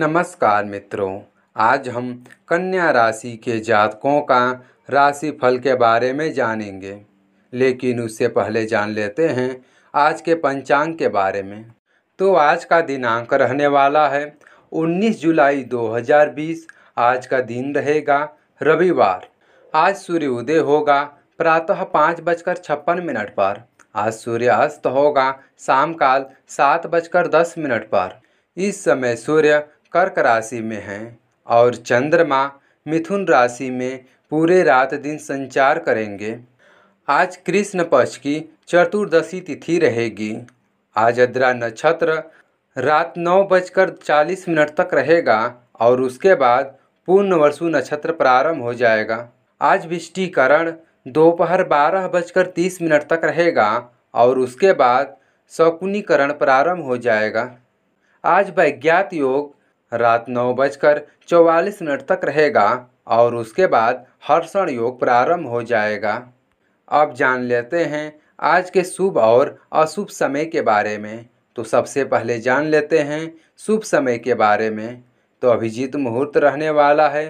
नमस्कार मित्रों, आज हम कन्या राशि के जातकों का राशिफल के बारे में जानेंगे, लेकिन उससे पहले जान लेते हैं आज के पंचांग के बारे में। तो आज का दिनांक रहने वाला है 19 जुलाई 2020। आज का दिन रहेगा रविवार। आज सूर्योदय होगा प्रातः 5:56 पर। आज सूर्यास्त होगा शाम काल 7:10 पर। इस समय सूर्य कर्क राशि में हैं और चंद्रमा मिथुन राशि में पूरे रात दिन संचार करेंगे। आज कृष्ण पक्ष की चतुर्दशी तिथि रहेगी। आज आर्द्रा नक्षत्र रात 9:40 तक रहेगा और उसके बाद पुनर्वसु नक्षत्र प्रारंभ हो जाएगा। आज विष्टिकरण दोपहर 12:30 तक रहेगा और उसके बाद शकुनीकरण प्रारंभ हो जाएगा। आज वैज्ञात योग रात 9:44 तक रहेगा और उसके बाद हर्षण योग प्रारंभ हो जाएगा। अब जान लेते हैं आज के शुभ और अशुभ समय के बारे में। तो सबसे पहले जान लेते हैं शुभ समय के बारे में। तो अभिजीत मुहूर्त रहने वाला है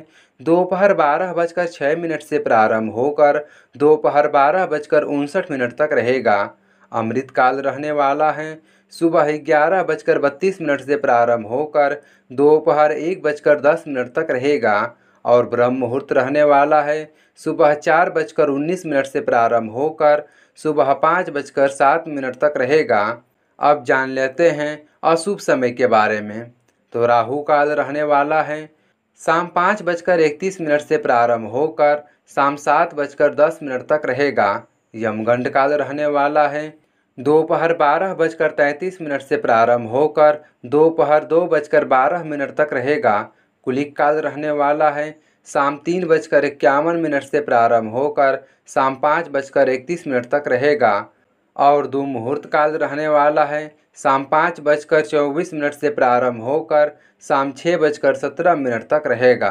दोपहर 12:06 से प्रारंभ होकर दोपहर 12:59 तक रहेगा। अमृत काल रहने वाला है सुबह 11:32 से प्रारंभ होकर दोपहर 1:10 तक रहेगा और ब्रह्म मुहूर्त रहने वाला है सुबह 4:19 से प्रारंभ होकर सुबह 5:07 तक रहेगा। अब जान लेते हैं अशुभ समय के बारे में। तो राहु काल रहने वाला है शाम 5:31 से प्रारंभ होकर शाम 7:10 तक रहेगा। यमगंड काल रहने वाला है दोपहर 12:33 से प्रारंभ होकर दोपहर 2:12 तक रहेगा। कुलिक काल रहने वाला है शाम 3:51 से प्रारंभ होकर शाम 5:31 तक रहेगा और दुर्मुहूर्त काल रहने वाला है शाम 5:24 से प्रारंभ होकर शाम 6:17 तक रहेगा।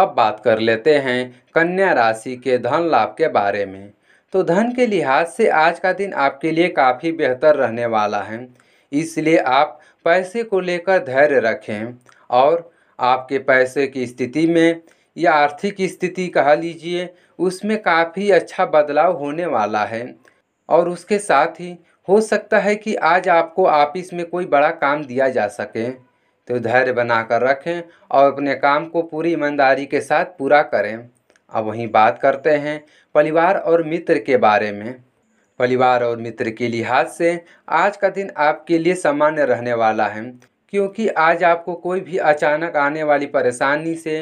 अब बात कर लेते हैं कन्या राशि के धन लाभ के बारे में। तो धन के लिहाज से आज का दिन आपके लिए काफ़ी बेहतर रहने वाला है, इसलिए आप पैसे को लेकर धैर्य रखें और आपके पैसे की स्थिति में या आर्थिक स्थिति कह लीजिए, उसमें काफ़ी अच्छा बदलाव होने वाला है। और उसके साथ ही हो सकता है कि आज आपको ऑफिस में कोई बड़ा काम दिया जा सके। तो धैर्य बनाकर रखें और अपने काम को पूरी ईमानदारी के साथ पूरा करें। अब वहीं बात करते हैं परिवार और मित्र के बारे में। परिवार और मित्र के लिहाज से आज का दिन आपके लिए सामान्य रहने वाला है, क्योंकि आज आपको कोई भी अचानक आने वाली परेशानी से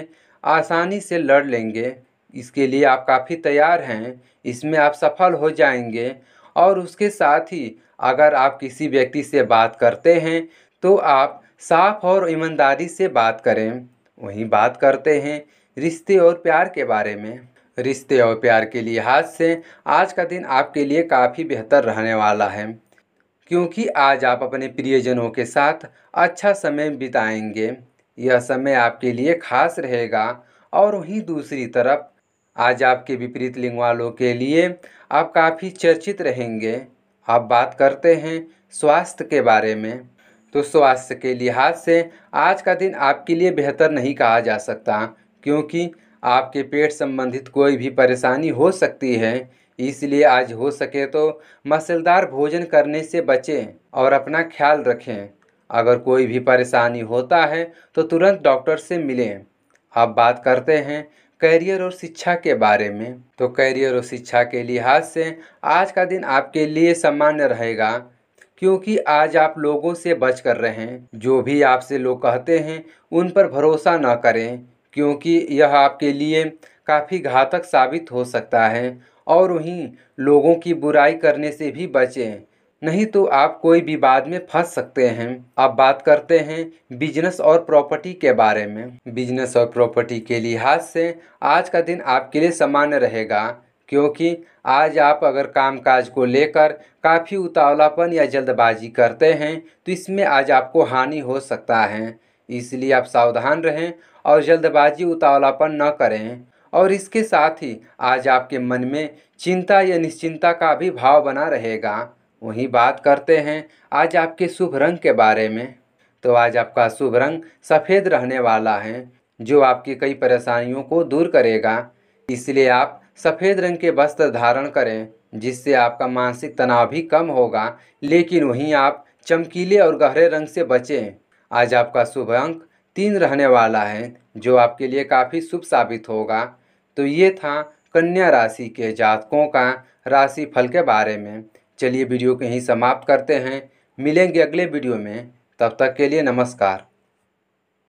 आसानी से लड़ लेंगे। इसके लिए आप काफ़ी तैयार हैं, इसमें आप सफल हो जाएंगे। और उसके साथ ही अगर आप किसी व्यक्ति से बात करते हैं तो आप साफ और ईमानदारी से बात करें। वहीं बात करते हैं रिश्ते और प्यार के बारे में। रिश्ते और प्यार के लिहाज से आज का दिन आपके लिए काफ़ी बेहतर रहने वाला है, क्योंकि आज आप अपने प्रियजनों के साथ अच्छा समय बिताएंगे। यह समय आपके लिए खास रहेगा। और वहीं दूसरी तरफ आज आपके विपरीत लिंग वालों के लिए आप काफ़ी चर्चित रहेंगे। आप बात करते हैं स्वास्थ्य के बारे में। तो स्वास्थ्य के लिहाज से आज का दिन आपके लिए बेहतर नहीं कहा जा सकता, क्योंकि आपके पेट संबंधित कोई भी परेशानी हो सकती है। इसलिए आज हो सके तो मसालेदार भोजन करने से बचें और अपना ख्याल रखें। अगर कोई भी परेशानी होता है तो तुरंत डॉक्टर से मिलें। अब बात करते हैं करियर और शिक्षा के बारे में। तो करियर और शिक्षा के लिहाज से आज का दिन आपके लिए सामान्य रहेगा, क्योंकि आज आप लोगों से बच कर रहें। जो भी आपसे लोग कहते हैं उन पर भरोसा न करें, क्योंकि यह आपके लिए काफ़ी घातक साबित हो सकता है। और वहीं लोगों की बुराई करने से भी बचें, नहीं तो आप कोई विवाद में फंस सकते हैं। अब बात करते हैं बिजनेस और प्रॉपर्टी के बारे में। बिजनेस और प्रॉपर्टी के लिहाज से आज का दिन आपके लिए सामान्य रहेगा, क्योंकि आज आप अगर कामकाज को लेकर काफ़ी उतावलापन या जल्दबाजी करते हैं तो इसमें आज आपको हानि हो सकता है। इसलिए आप सावधान रहें और जल्दबाजी उतावलापन न करें। और इसके साथ ही आज आपके मन में चिंता या निश्चिंता का भी भाव बना रहेगा। वहीं बात करते हैं आज आपके शुभ रंग के बारे में। तो आज आपका शुभ रंग सफ़ेद रहने वाला है, जो आपकी कई परेशानियों को दूर करेगा। इसलिए आप सफ़ेद रंग के वस्त्र धारण करें, जिससे आपका मानसिक तनाव भी कम होगा। लेकिन वहीं आप चमकीले और गहरे रंग से बचें। आज आपका शुभ अंक 3 रहने वाला है, जो आपके लिए काफ़ी शुभ साबित होगा। तो ये था कन्या राशि के जातकों का राशि फल के बारे में। चलिए वीडियो को यहीं समाप्त करते हैं। मिलेंगे अगले वीडियो में, तब तक के लिए नमस्कार।